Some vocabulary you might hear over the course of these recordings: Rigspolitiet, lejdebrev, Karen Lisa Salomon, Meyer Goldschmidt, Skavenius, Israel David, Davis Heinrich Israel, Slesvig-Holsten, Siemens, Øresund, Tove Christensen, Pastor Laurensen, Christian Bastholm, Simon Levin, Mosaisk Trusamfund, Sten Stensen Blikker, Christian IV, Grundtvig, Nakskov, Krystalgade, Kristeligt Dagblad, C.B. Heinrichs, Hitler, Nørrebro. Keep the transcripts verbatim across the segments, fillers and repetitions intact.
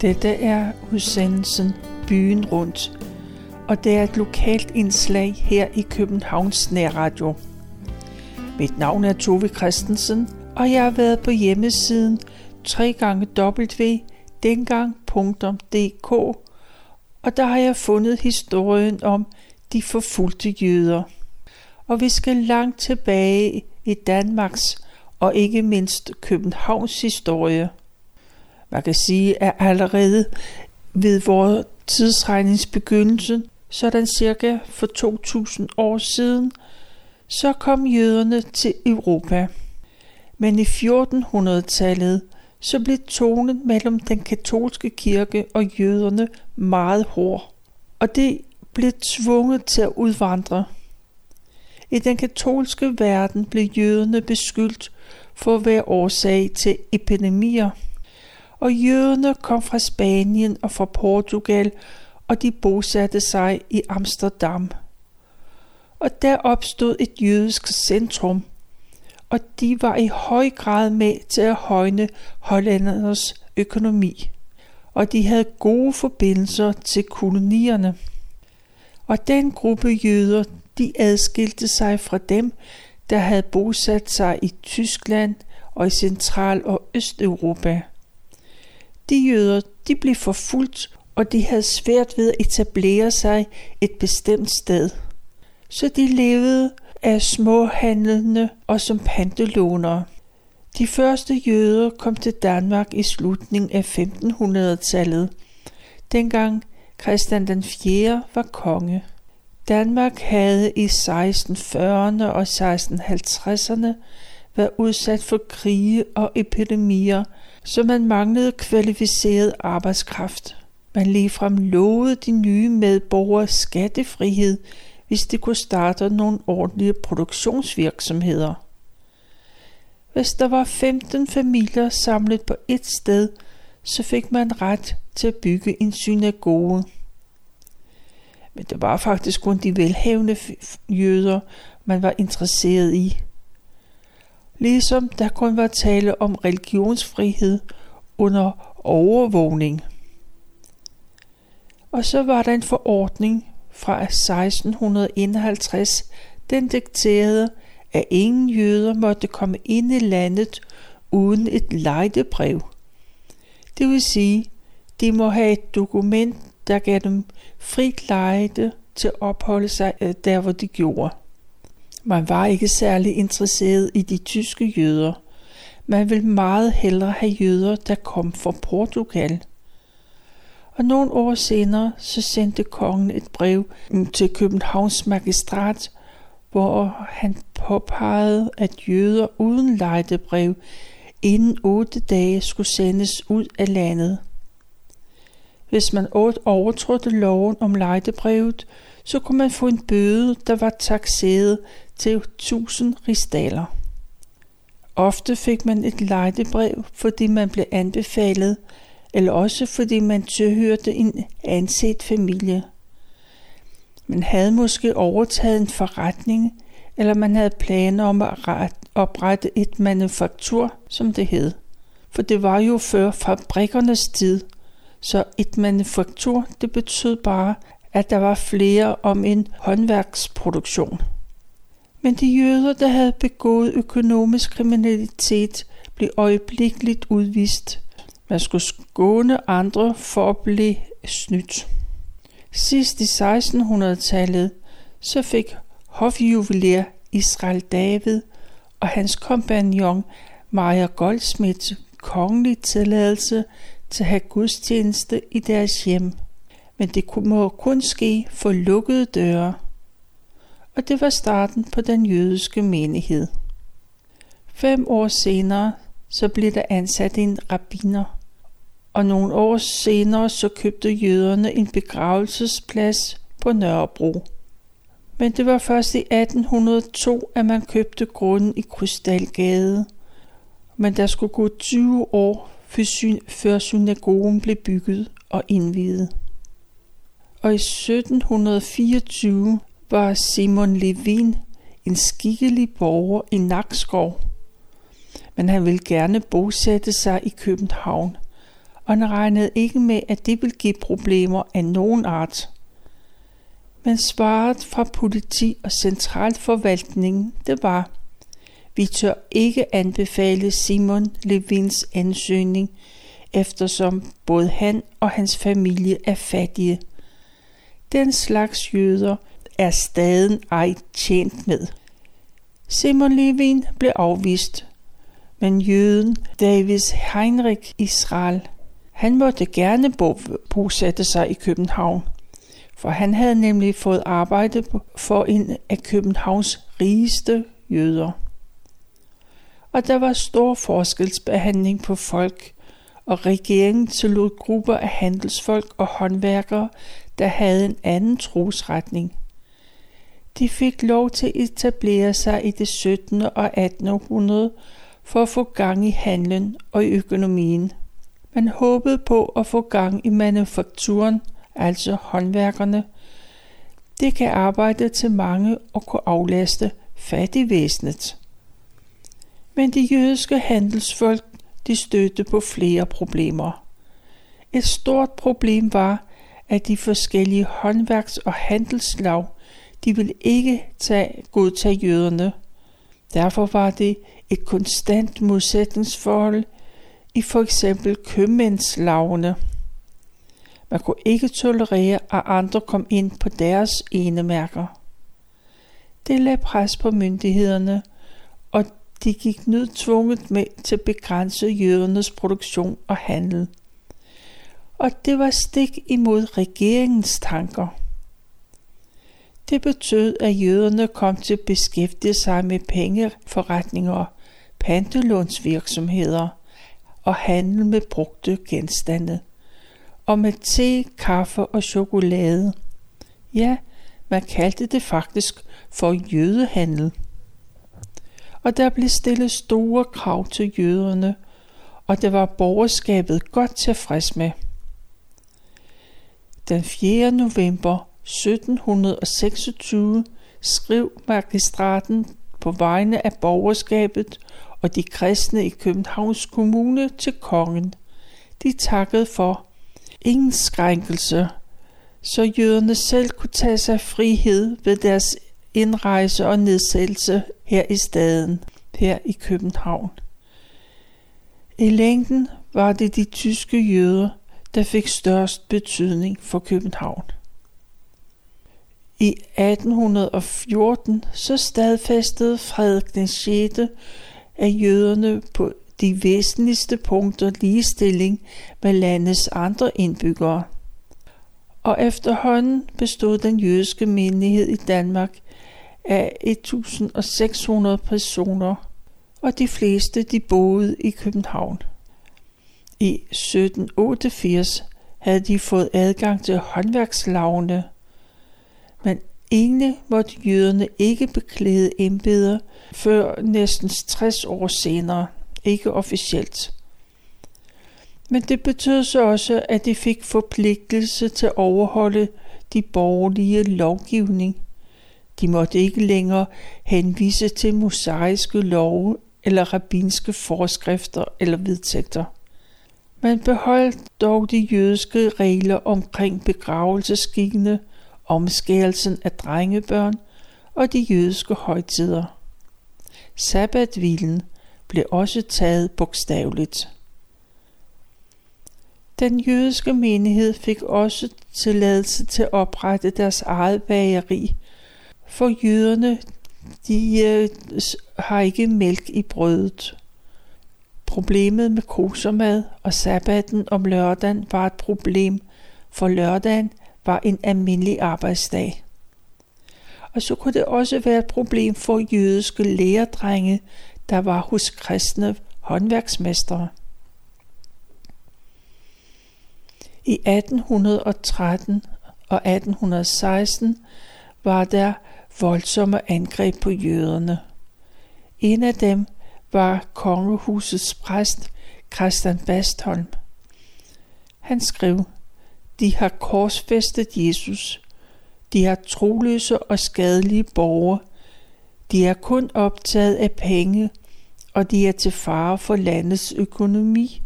Dette er udsendelsen Byen Rundt, og det er et lokalt indslag her i Københavns Nærradio. Mit navn er Tove Christensen, og jeg har været på hjemmesiden w w w punktum dengang punktum d k, og der har jeg fundet historien om de forfulgte jøder. Og vi skal langt tilbage i Danmarks og ikke mindst Københavns historie. Man kan sige, at allerede ved vores tidsregningsbegyndelsen, sådan cirka for to tusind år siden, så kom jøderne til Europa. Men i fjortenhundredetallet, så blev tonen mellem den katolske kirke og jøderne meget hård, og det blev tvunget til at udvandre. I den katolske verden blev jøderne beskyldt for at være årsag til epidemier, og jøderne kom fra Spanien og fra Portugal, og de bosatte sig i Amsterdam. Og der opstod et jødisk centrum, og de var i høj grad med til at højne hollændernes økonomi, og de havde gode forbindelser til kolonierne. Og den gruppe jøder, de adskilte sig fra dem, der havde bosat sig i Tyskland og i Central- og Østeuropa. De jøder, de blev forfulgt, og de havde svært ved at etablere sig et bestemt sted. Så de levede af småhandlende og som pantelånere. De første jøder kom til Danmark i slutningen af femtenhundredetallet, dengang Christian den fjerde var konge. Danmark havde i sekstenhundredeogfyrrerne og sekstenhundredehalvtredserne været udsat for krige og epidemier, så man manglede kvalificeret arbejdskraft. Man ligefrem lovede de nye medborgere skattefrihed, hvis de kunne starte nogle ordentlige produktionsvirksomheder. Hvis der var femten familier samlet på et sted, så fik man ret til at bygge en synagoge. Men det var faktisk kun de velhavende jøder, man var interesseret i. Ligesom der kun var tale om religionsfrihed under overvågning. Og så var der en forordning fra sekstenhundredeoghalvtreds, den dikterede, at ingen jøder måtte komme ind i landet uden et lejdebrev. Det vil sige, de må have et dokument, der gav dem frit lejde til at opholde sig der, hvor de gjorde. Man var ikke særlig interesseret i de tyske jøder. Man ville meget hellere have jøder, der kom fra Portugal. Og nogle år senere, så sendte kongen et brev til Københavns magistrat, hvor han påpegede, at jøder uden lejdebrev inden otte dage skulle sendes ud af landet. Hvis man overtrådte loven om lejdebrevet, så kunne man få en bøde, der var takseret til tusind rigsdaler. Ofte fik man et lejdebrev, fordi man blev anbefalet, eller også fordi man tilhørte en anset familie. Man havde måske overtaget en forretning, eller man havde planer om at oprette et manufaktur, som det hed. For det var jo før fabrikkernes tid, så et manufaktur, det betød bare, at der var flere om en håndværksproduktion. Men de jøder, der havde begået økonomisk kriminalitet, blev øjeblikkeligt udvist. Man skulle skåne andre for at blive snydt. Sidst i sekstenhundredetallet, så fik hofjuvelér Israel David og hans kompagnon Meyer Goldschmidt kongelig tilladelse til at have gudstjeneste i deres hjem. Men det må kun ske for lukkede døre. Og det var starten på den jødiske menighed. Fem år senere, så blev der ansat en rabbiner. Og nogle år senere, så købte jøderne en begravelsesplads på Nørrebro. Men det var først i atten hundrede og to, at man købte grunden i Krystalgade. Men der skulle gå tyve år, før synagogen blev bygget og indviet. Og i sytten fireogtyve var Simon Levin en skikkelig borger i Nakskov, men han ville gerne bosætte sig i København, og han regnede ikke med, at det ville give problemer af nogen art. Men svaret fra politi og centralforvaltningen, det var: vi tør ikke anbefale Simon Levins ansøgning, eftersom både han og hans familie er fattige. Den slags jøder er stadig ej tjent med. Simon Levin blev afvist, men jøden Davis Heinrich Israel, han måtte gerne bosætte sig i København, for han havde nemlig fået arbejde for en af Københavns rigeste jøder. Og der var stor forskelsbehandling på folk, og regeringen tillod grupper af handelsfolk og håndværkere, der havde en anden trosretning. De fik lov til at etablere sig i det syttende og attende århundrede for at få gang i handlen og i økonomien. Man håbede på at få gang i manufakturen, altså håndværkerne. Det kan arbejde til mange og kunne aflaste fattigvæsenet. Men de jødiske handelsfolk, de stødte på flere problemer. Et stort problem var, at de forskellige håndværks- og handelslag, de ville ikke tage, godtage jøderne. Derfor var det et konstant modsætningsforhold i for eksempel købmændslagene. Man kunne ikke tolerere, at andre kom ind på deres enemærker. Det lagde pres på myndighederne, og de gik nødtvunget med til at begrænse jødernes produktion og handel. Og det var stik imod regeringens tanker. Det betød, at jøderne kom til at beskæftige sig med pengeforretninger, pantelånsvirksomheder og handel med brugte genstande, og med te, kaffe og chokolade. Ja, man kaldte det faktisk for jødehandel. Og der blev stillet store krav til jøderne, og det var borgerskabet godt tilfreds med. Den fjerde november sytten seksogtyve skrev magistraten på vegne af borgerskabet og de kristne i Københavns Kommune til kongen. De takkede for ingen skrænkelse, så jøderne selv kunne tage sig frihed ved deres indrejse og nedsættelse her i staden, her i København. I længden var det de tyske jøder, der fik størst betydning for København. I atten fjorten så stadfæstede Frederik sjette af jøderne på de væsentligste punkter ligestilling med landets andre indbyggere. Og efterhånden bestod den jødiske menighed i Danmark af et tusind seks hundrede personer, og de fleste de boede i København. I sytten otteogfirs havde de fået adgang til håndværkslavene, men egentlig måtte jøderne ikke beklæde embeder før næsten tres år senere, ikke officielt. Men det betød så også, at de fik forpligtelse til at overholde de borgerlige lovgivning. De måtte ikke længere henvise til mosaiske love eller rabbinske forskrifter eller vedtægter. Man beholdt dog de jødiske regler omkring begravelseskikkene, omskærelsen af drengebørn og de jødiske højtider. Sabbathvilen blev også taget bogstaveligt. Den jødiske menighed fik også tilladelse til at oprette deres eget bageri, for jøderne de, øh, har ikke mælk i brødet. Problemet med kosermad og sabbaten om lørdagen var et problem, for lørdagen var en almindelig arbejdsdag. Og så kunne det også være et problem for jødiske læredrenge, der var hos kristne håndværksmestre. I atten tretten og atten seksten var der voldsomme angreb på jøderne. En af dem var kongehusets præst Christian Bastholm. Han skrev: "De har korsfæstet Jesus. De har troløse og skadelige borgere. De er kun optaget af penge, og de er til fare for landets økonomi.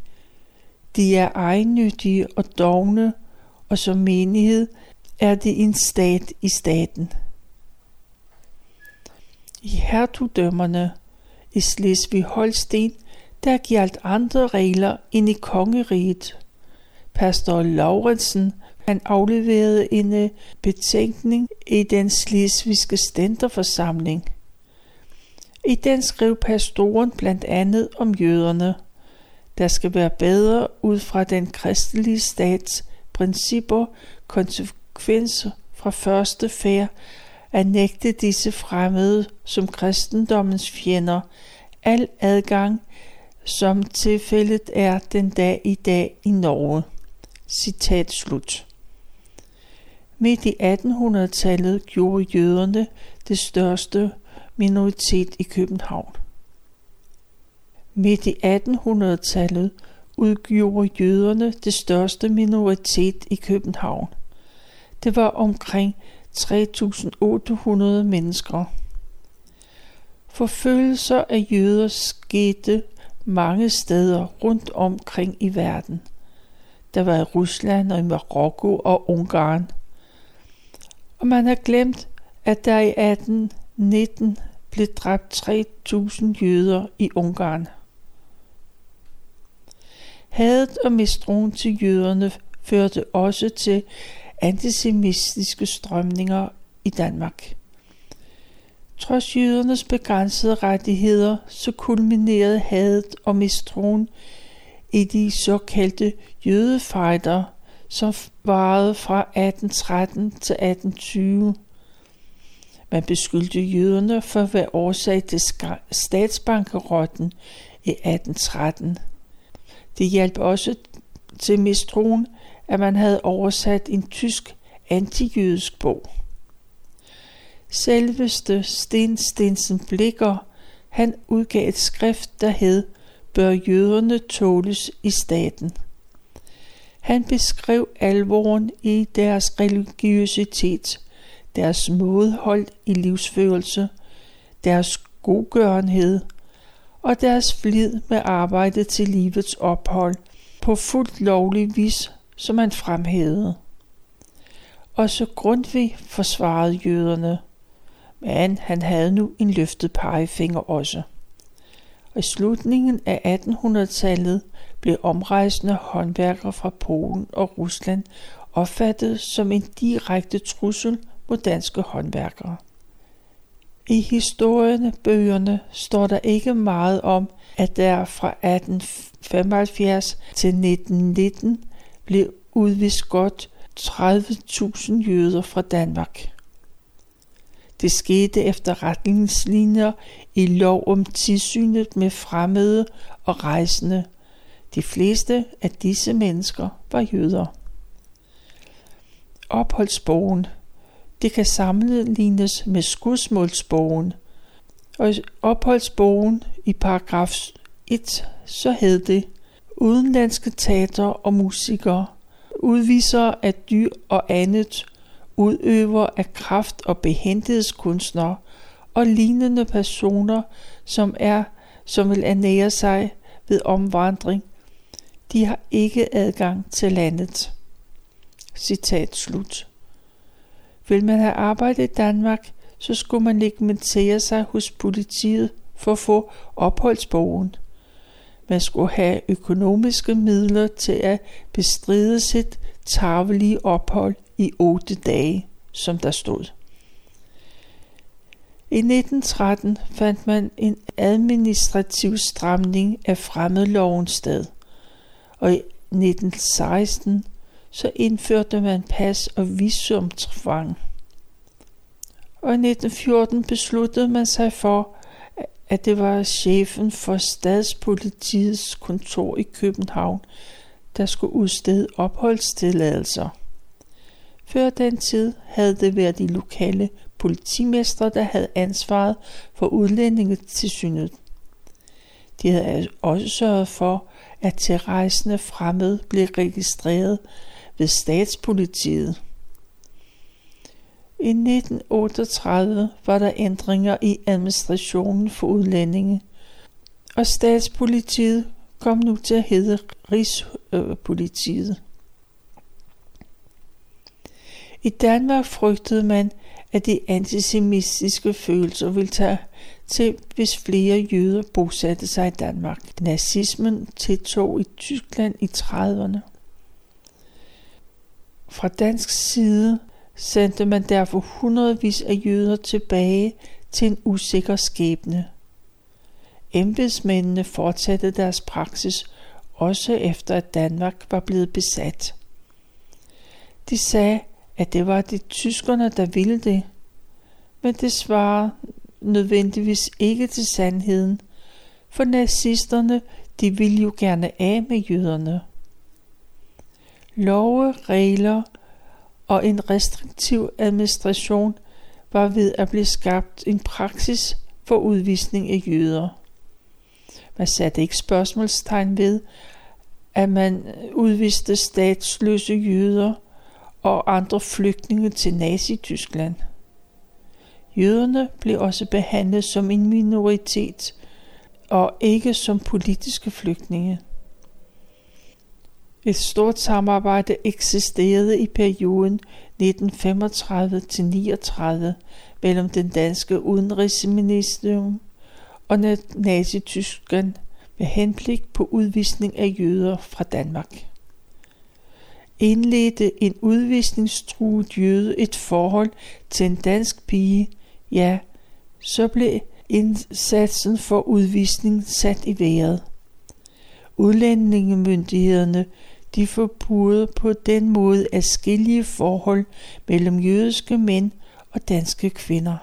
De er egennyttige og dovne, og som menighed er det en stat i staten. I hertugdømmerne i Slesvig-Holsten, der gjaldt andre regler end i kongeriget. Pastor Laurensen, han afleverede en betænkning i den slesvigske stænderforsamling. I den skrev pastoren blandt andet om jøderne, der skal være bedre ud fra den kristelige stats principper, konsekvenser fra første færd at nægte disse fremmede som kristendommens fjender al adgang, som tilfældet er den dag i dag i Norge. Citat slut. Midt i attenhundredetallet gjorde jøderne det største minoritet i København. Midt i attenhundredetallet udgjorde jøderne det største minoritet i København. Det var omkring tre tusind otte hundrede mennesker. Forfølgelser af jøder skete mange steder rundt omkring i verden. Der var i Rusland og i Marokko og Ungarn. Og man har glemt, at der i atten nitten blev dræbt tre tusind jøder i Ungarn. Hadet og mistroen til jøderne førte også til antisemitiske strømninger i Danmark. Trods jødernes begrænsede rettigheder, så kulminerede hadet og mistroen i de såkaldte jødefejder, som varede fra atten tretten til atten tyve. Man beskyldte jøderne for at være årsag til statsbankerotten i atten tretten. Det hjalp også til mistroen, at man havde oversat en tysk antijødisk bog. Selveste Sten Stensen Blikker, han udgav et skrift, der hed "Bør jøderne tåles i staten". Han beskrev alvoren i deres religiøsitet, deres mådehold i livsførelse, deres godgørenhed og deres flid med arbejde til livets ophold på fuldt lovlig vis, som han fremhævede. Også Grundtvig forsvarede jøderne, men han havde nu en løftet pegefinger også. I slutningen af attenhundredetallet blev omrejsende håndværkere fra Polen og Rusland opfattet som en direkte trussel mod danske håndværkere. I historiebøgerne står der ikke meget om, at der fra atten femoghalvfjerds til nitten nitten blev udvist godt tredive tusind jøder fra Danmark. Det skete efter retningslinjer i lov om tilsynet med fremmede og rejsende. De fleste af disse mennesker var jøder. Opholdsbogen, det kan sammenlignes med skudsmålsbogen. Og i opholdsbogen i paragraf et, så hed det: udenlandske teatre og musikere, udviser af dyr og andet, udøver af kraft- og behændighedskunstnere og lignende personer, som er, som vil ernære sig ved omvandring. De har ikke adgang til landet. Citat slut. Vil man have arbejde i Danmark, så skulle man legmentere sig hos politiet for at få opholdsbogen. Man skulle have økonomiske midler til at bestride sit tarvelige ophold i otte dage, som der stod. I nitten tretten fandt man en administrativ stramning af fremmedloven sted, og i nitten seksten så indførte man pas- og visumtvang. Og i nitten fjorten besluttede man sig for, at det var chefen for statspolitiets kontor i København, der skulle udstede opholdstilladelser. Før den tid havde det været de lokale politimestre, der havde ansvaret for udlændingetilsynet. De havde også sørget for, at tilrejsende fremmede blev registreret ved statspolitiet. I nitten otteogtredive var der ændringer i administrationen for udlændinge, og statspolitiet kom nu til at hedde Rigspolitiet. øh, politiet. I Danmark frygtede man, at de antisemitiske følelser ville tage til, hvis flere jøder bosatte sig i Danmark. Nazismen tiltog i Tyskland i trediverne. Fra dansk side sendte man derfor hundredvis af jøder tilbage til en usikker skæbne. Embedsmændene fortsatte deres praksis, også efter at Danmark var blevet besat. De sagde, at det var de tyskerne, der ville det, men det svarer nødvendigvis ikke til sandheden, for nazisterne, de ville jo gerne af med jøderne. Love, regler og en restriktiv administration var ved at blive skabt en praksis for udvisning af jøder. Man satte ikke spørgsmålstegn ved, at man udviste statsløse jøder og andre flygtninge til Nazi-Tyskland. Jøderne blev også behandlet som en minoritet og ikke som politiske flygtninge. Et stort samarbejde eksisterede i perioden nitten femogtredive til niogtredive mellem den danske udenrigsministerium og Nazi-Tyskland med henblik på udvisning af jøder fra Danmark. Indledte en udvisningstruet jøde et forhold til en dansk pige, ja, så blev indsatsen for udvisning sat i vejret. Udlændingemyndighederne, de forbudte på den måde adskillige forhold mellem jødiske mænd og danske kvinder.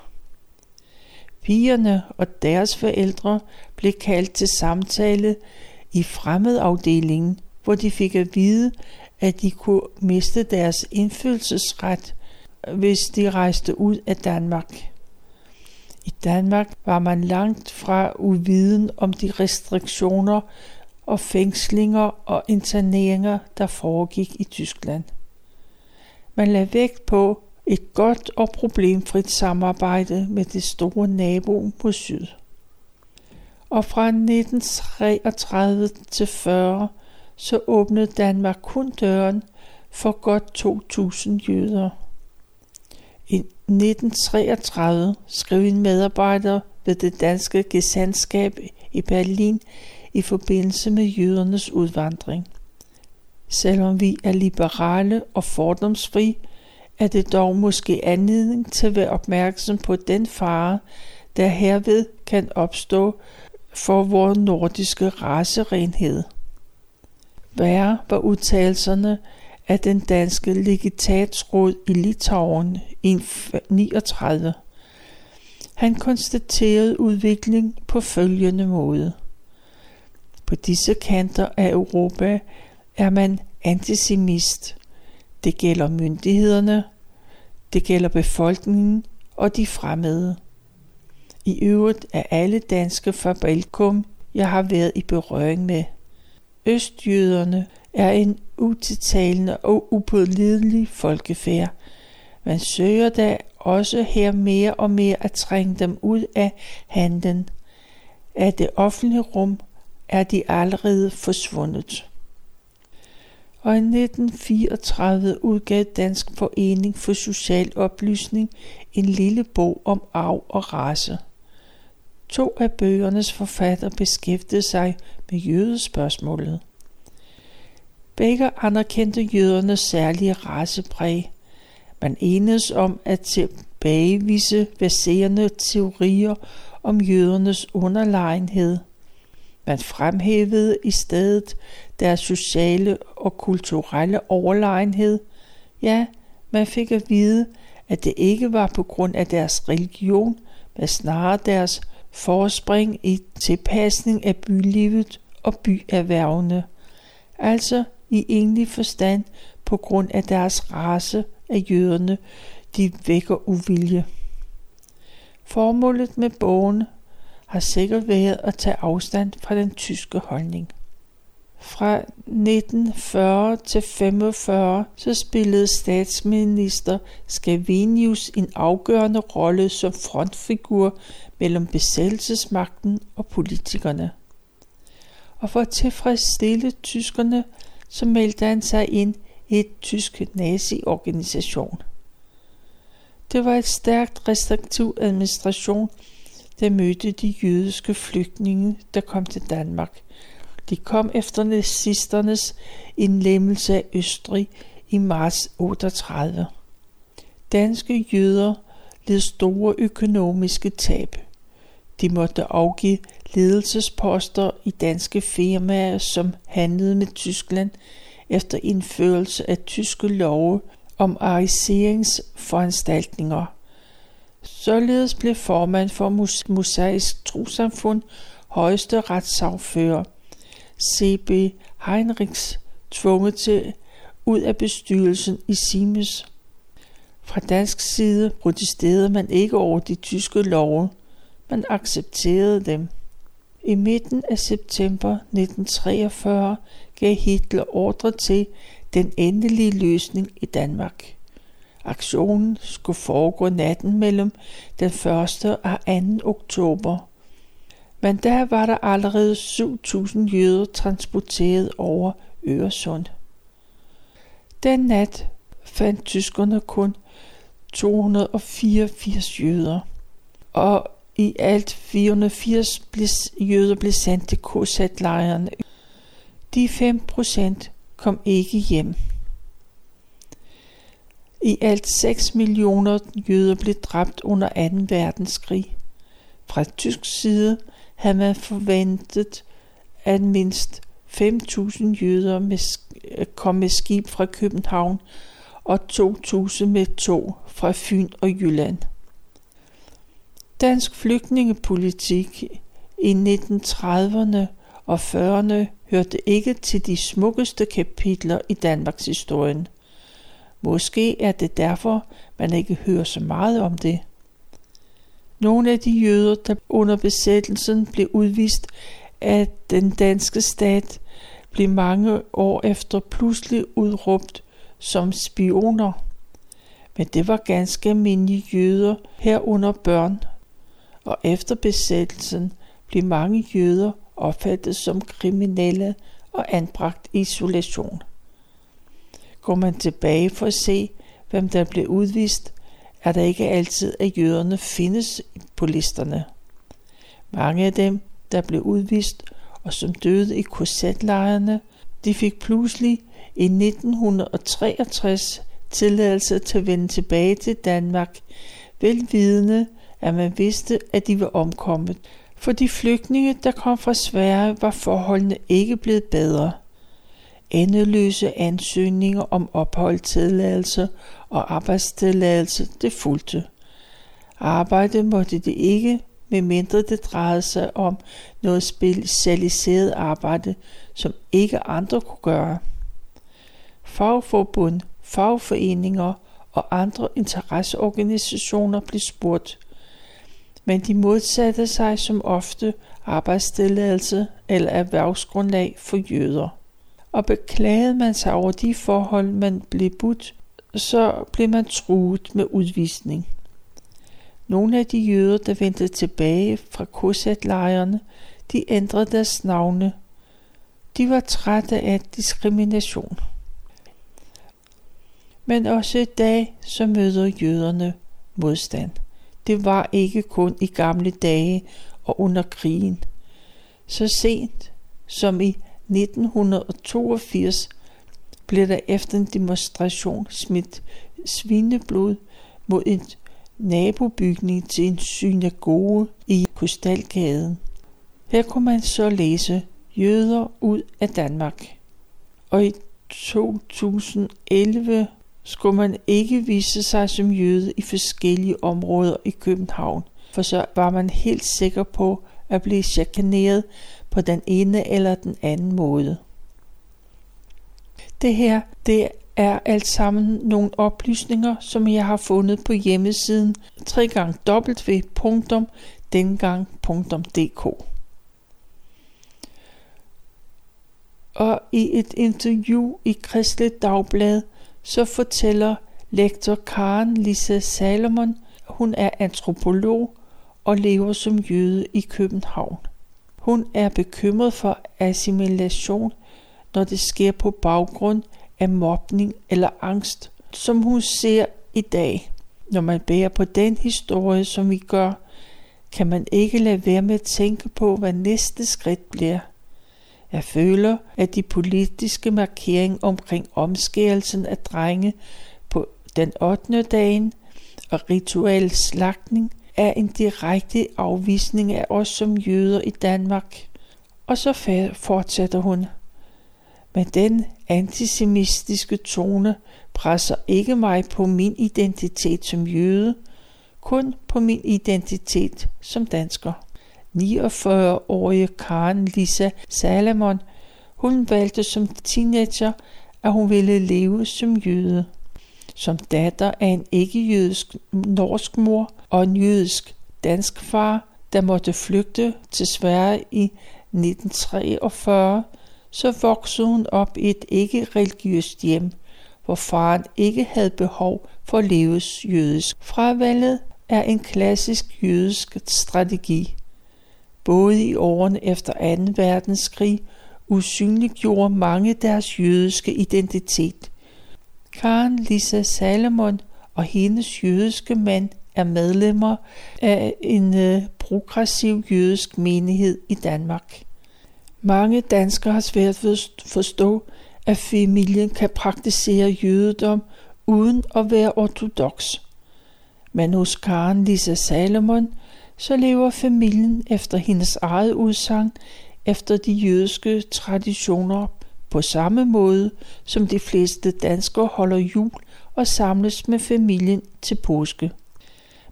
Pigerne og deres forældre blev kaldt til samtale i fremmedafdelingen, hvor de fik at vide, at de kunne miste deres indfødsret, hvis de rejste ud af Danmark. I Danmark var man langt fra uviden om de restriktioner og fængslinger og interneringer, der foregik i Tyskland. Man lagde vægt på et godt og problemfrit samarbejde med det store nabo mod syd. Og fra nitten treogtredive til fyrre så åbnede Danmark kun døren for godt to tusind jøder. I nitten treogtredive skrev en medarbejder ved det danske gesandtskab i Berlin i forbindelse med jødernes udvandring: selvom vi er liberale og fordomsfri, er det dog måske anledning til at være opmærksom på den fare, der herved kan opstå for vores nordiske racerenhed. Værre var udtalelserne af den danske legitatsråd i Litauen i nitten niogtredive. Han konstaterede udvikling på følgende måde: på disse kanter af Europa er man antisemist. Det gælder myndighederne, det gælder befolkningen og de fremmede. I øvrigt er alle danske fabrikum, jeg har været i berøring med. Østjøderne er en utiltalende og upålidelig folkefærd. Man søger da også her mere og mere at trænge dem ud af handen. Af det offentlige rum er de allerede forsvundet. Og i nitten fireogtredive udgav Dansk Forening for Social Oplysning en lille bog om arv og race. To af bøgernes forfatter beskæftigede sig med jødespørgsmålet. Begge anerkendte jødernes særlige racepræg. Man enedes om at tilbagevise verserende teorier om jødernes underlegenhed. Man fremhævede i stedet deres sociale og kulturelle overlegenhed. Ja, man fik at vide, at det ikke var på grund af deres religion, men snarere deres forspring i tilpasning af bylivet og byerhvervene, altså i egentlig forstand på grund af deres race af jøderne, de vækker uvilje. Formålet med bogen har sikkert været at tage afstand fra den tyske holdning. Fra nitten fyrre til femogfyrre så spillede statsminister Skavenius en afgørende rolle som frontfigur mellem besættelsesmagten og politikerne. Og for at tilfredsstille tyskerne så meldte han sig ind i et tysk nazi-organisation. Det var et stærkt restriktiv administration, der mødte de jødiske flygtninge, der kom til Danmark. De kom efter nazisternes indlemmelse af Østrig i marts otteogtredive. Danske jøder led store økonomiske tab. De måtte afgive ledelsesposter i danske firmaer, som handlede med Tyskland efter indførelse af tyske love om ariseringsforanstaltninger. Således blev formand for Mosaisk Trusamfund højesteretssagfører C B Heinrichs tvunget til ud af bestyrelsen i Siemens. Fra dansk side protesterede man ikke over de tyske love, man accepterede dem. I midten af september nitten treogfyrre gav Hitler ordre til den endelige løsning i Danmark. Aktionen skulle foregå natten mellem den første og anden oktober. Men der var der allerede syv tusind jøder transporteret over Øresund. Den nat fandt tyskerne kun to hundrede og fireogfirs jøder, og i alt fire hundrede og firs jøder blev sendt til K Z-lejrene. De fem procent kom ikke hjem. I alt seks millioner jøder blev dræbt under anden verdenskrig. Fra tysk side havde man forventet, at mindst fem tusind jøder kom med skib fra København og to tusind med tog fra Fyn og Jylland. Dansk flygtningepolitik i nitten trediverne og fyrrerne hørte ikke til de smukkeste kapitler i Danmarks historien. Måske er det derfor, man ikke hører så meget om det. Nogle af de jøder, der under besættelsen blev udvist af den danske stat, blev mange år efter pludselig udråbt som spioner. Men det var ganske almindelige jøder, herunder børn, og efter besættelsen blev mange jøder opfattet som kriminelle og anbragt i isolation. Går man tilbage for at se, hvem der blev udvist, er der ikke altid, at jøderne findes på listerne. Mange af dem, der blev udvist og som døde i K Z-lejrene, de fik pludselig i nitten treogtres tilladelse til at vende tilbage til Danmark, velvidende, at man vidste, at de var omkommet. For de flygtninge, der kom fra Sverige, var forholdene ikke blevet bedre. Endeløse ansøgninger om ophold, tilladelse og arbejdstilladelse, det fulgte. Arbejde måtte det ikke, medmindre det drejede sig om noget specialiseret arbejde, som ikke andre kunne gøre. Fagforbund, fagforeninger og andre interesseorganisationer blev spurgt, men de modsatte sig som ofte arbejdstilladelse eller erhvervsgrundlag for jøder. Og beklagede man sig over de forhold, man blev budt, så blev man truet med udvisning. Nogle af de jøder, der vendte tilbage fra K Z-lejrene, de ændrede deres navne. De var trætte af diskrimination. Men også i dag, så møder jøderne modstand. Det var ikke kun i gamle dage og under krigen. Så sent som i nitten toogfirs blev der efter en demonstration smidt svineblod mod en nabobygning til en synagoge i Krystalgade. Her kunne man så læse jøder ud af Danmark. Og i to tusind og elleve skulle man ikke vise sig som jøde i forskellige områder i København, for så var man helt sikker på at blive chikaneret på den ene eller den anden måde. Det her, det er alt sammen nogle oplysninger, som jeg har fundet på hjemmesiden w w w punktum dengang punktum d k. Og i et interview i Kristeligt Dagblad, så fortæller lektor Karen Lisa Salomon, hun er antropolog og lever som jøde i København. Hun er bekymret for assimilation når det sker på baggrund af mobning eller angst, som hun ser i dag. Når man bærer på den historie, som vi gør, kan man ikke lade være med at tænke på, hvad næste skridt bliver. Jeg føler, at de politiske markeringer omkring omskærelsen af drenge på den ottende dagen og rituel slagtning er en direkte afvisning af os som jøder i Danmark. Og så fortsætter hun. Men den antisemitiske tone presser ikke mig på min identitet som jøde, kun på min identitet som dansker. niogfyrre-årige Karen Lisa Salomon, hun valgte som teenager, at hun ville leve som jøde. Som datter af en ikke-jødisk norsk mor og en jødisk dansk far, der måtte flygte til Sverige i nitten treogfyrre, så voksede hun op i et ikke-religiøst hjem, hvor faren ikke havde behov for at leve jødisk. Fravalget er en klassisk jødisk strategi. Både i årene efter anden verdenskrig usynliggjorde mange deres jødiske identitet. Karen Lisa Salomon og hendes jødiske mand er medlemmer af en progressiv jødisk menighed i Danmark. Mange danskere har svært ved at forstå, at familien kan praktisere jødedom uden at være ortodoks. Men hos Karen Lisa Salomon så lever familien efter hendes eget udsagn efter de jødiske traditioner på samme måde, som de fleste danskere holder jul og samles med familien til påske.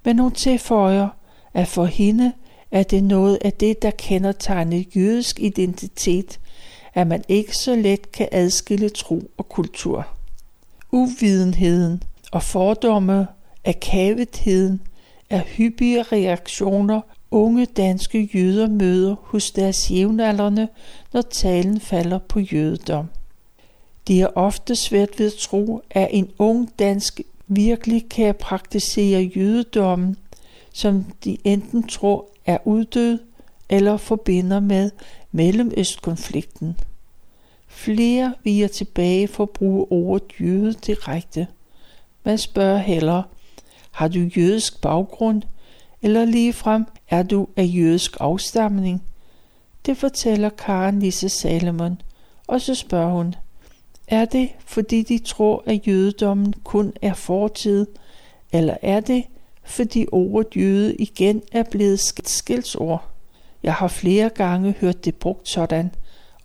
Men hun tilføjer, at for hende er det noget af det, der kendetegner jødisk identitet, at man ikke så let kan adskille tro og kultur. Uvidenheden og fordomme, akavetheden er hyppige reaktioner, unge danske jøder møder hos deres jævnaldrende, når talen falder på jødedom. De er ofte svært ved at tro, at en ung dansk virkelig kan praktisere jødedommen, som de enten tror er uddød eller forbinder med Mellemøstkonflikten. Flere viger tilbage for at bruge ordet jøde direkte. Man spørger hellere, har du jødisk baggrund, eller ligefrem er du af jødisk afstamning? Det fortæller Karen Lisa Salomon, og så spørger hun, er det, fordi de tror, at jødedommen kun er fortid, eller er det, fordi ordet jøde igen er blevet skældsord? Jeg har flere gange hørt det brugt sådan,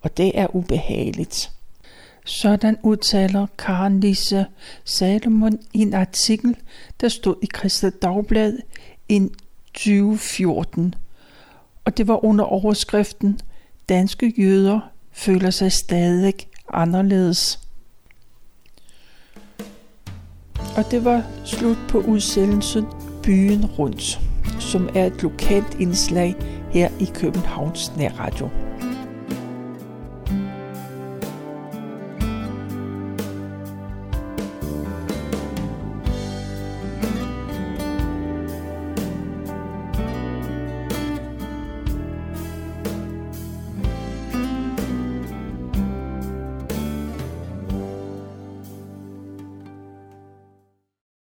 og det er ubehageligt. Sådan udtaler Karen Lisa Salomon i en artikel, der stod i Kristeligt Dagblad i tyve fjorten. Og det var under overskriften, danske jøder føler sig stadig anderledes. Og det var slut på udsendelsen Byen Rundt, som er et lokalt indslag her i Københavns Nærradio.